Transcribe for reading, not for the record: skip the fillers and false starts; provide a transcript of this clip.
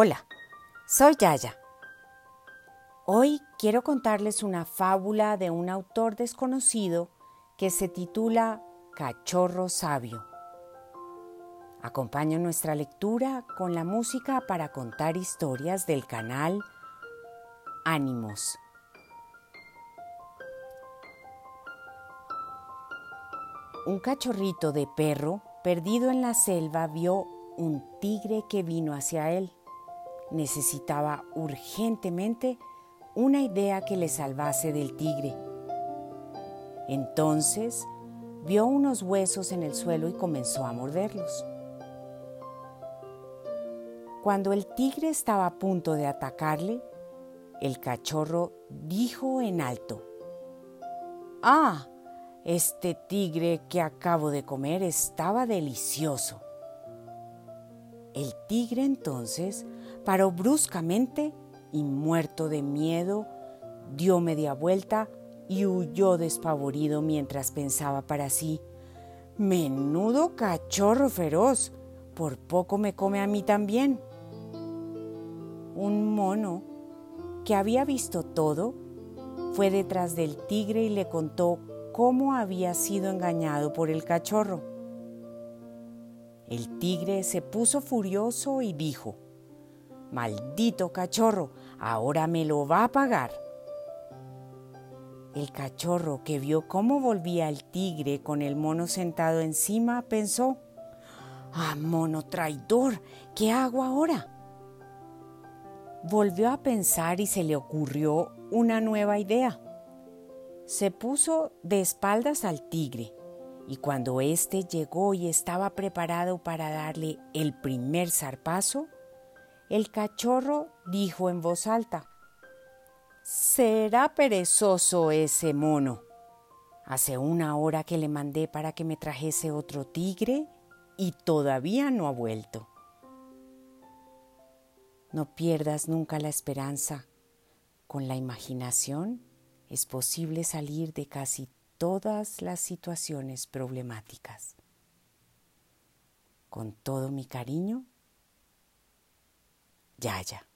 Hola, soy Yaya. Hoy quiero contarles una fábula de un autor desconocido que se titula Cachorro Sabio. Acompaño nuestra lectura con la música para contar historias del canal Ánimos. Un cachorrito de perro perdido en la selva vio un tigre que vino hacia él. Necesitaba urgentemente una idea que le salvase del tigre. Entonces vio unos huesos en el suelo y comenzó a morderlos. Cuando el tigre estaba a punto de atacarle, el cachorro dijo en alto: ¡Ah! Este tigre que acabo de comer estaba delicioso. El tigre entonces paró bruscamente y, muerto de miedo, dio media vuelta y huyó despavorido mientras pensaba para sí: «Menudo cachorro feroz, por poco me come a mí también». Un mono que había visto todo fue detrás del tigre y le contó cómo había sido engañado por el cachorro. El tigre se puso furioso y dijo: «Maldito cachorro, ahora me lo va a pagar». El cachorro, que vio cómo volvía el tigre con el mono sentado encima, pensó: «¡Ah, mono traidor! ¿Qué hago ahora?». Volvió a pensar y se le ocurrió una nueva idea. Se puso de espaldas al tigre y cuando éste llegó y estaba preparado para darle el primer zarpazo, el cachorro dijo en voz alta: «Será perezoso ese mono. Hace una hora que le mandé para que me trajese otro tigre y todavía no ha vuelto». No pierdas nunca la esperanza. Con la imaginación es posible salir de casi todas las situaciones problemáticas. Con todo mi cariño, Yaya.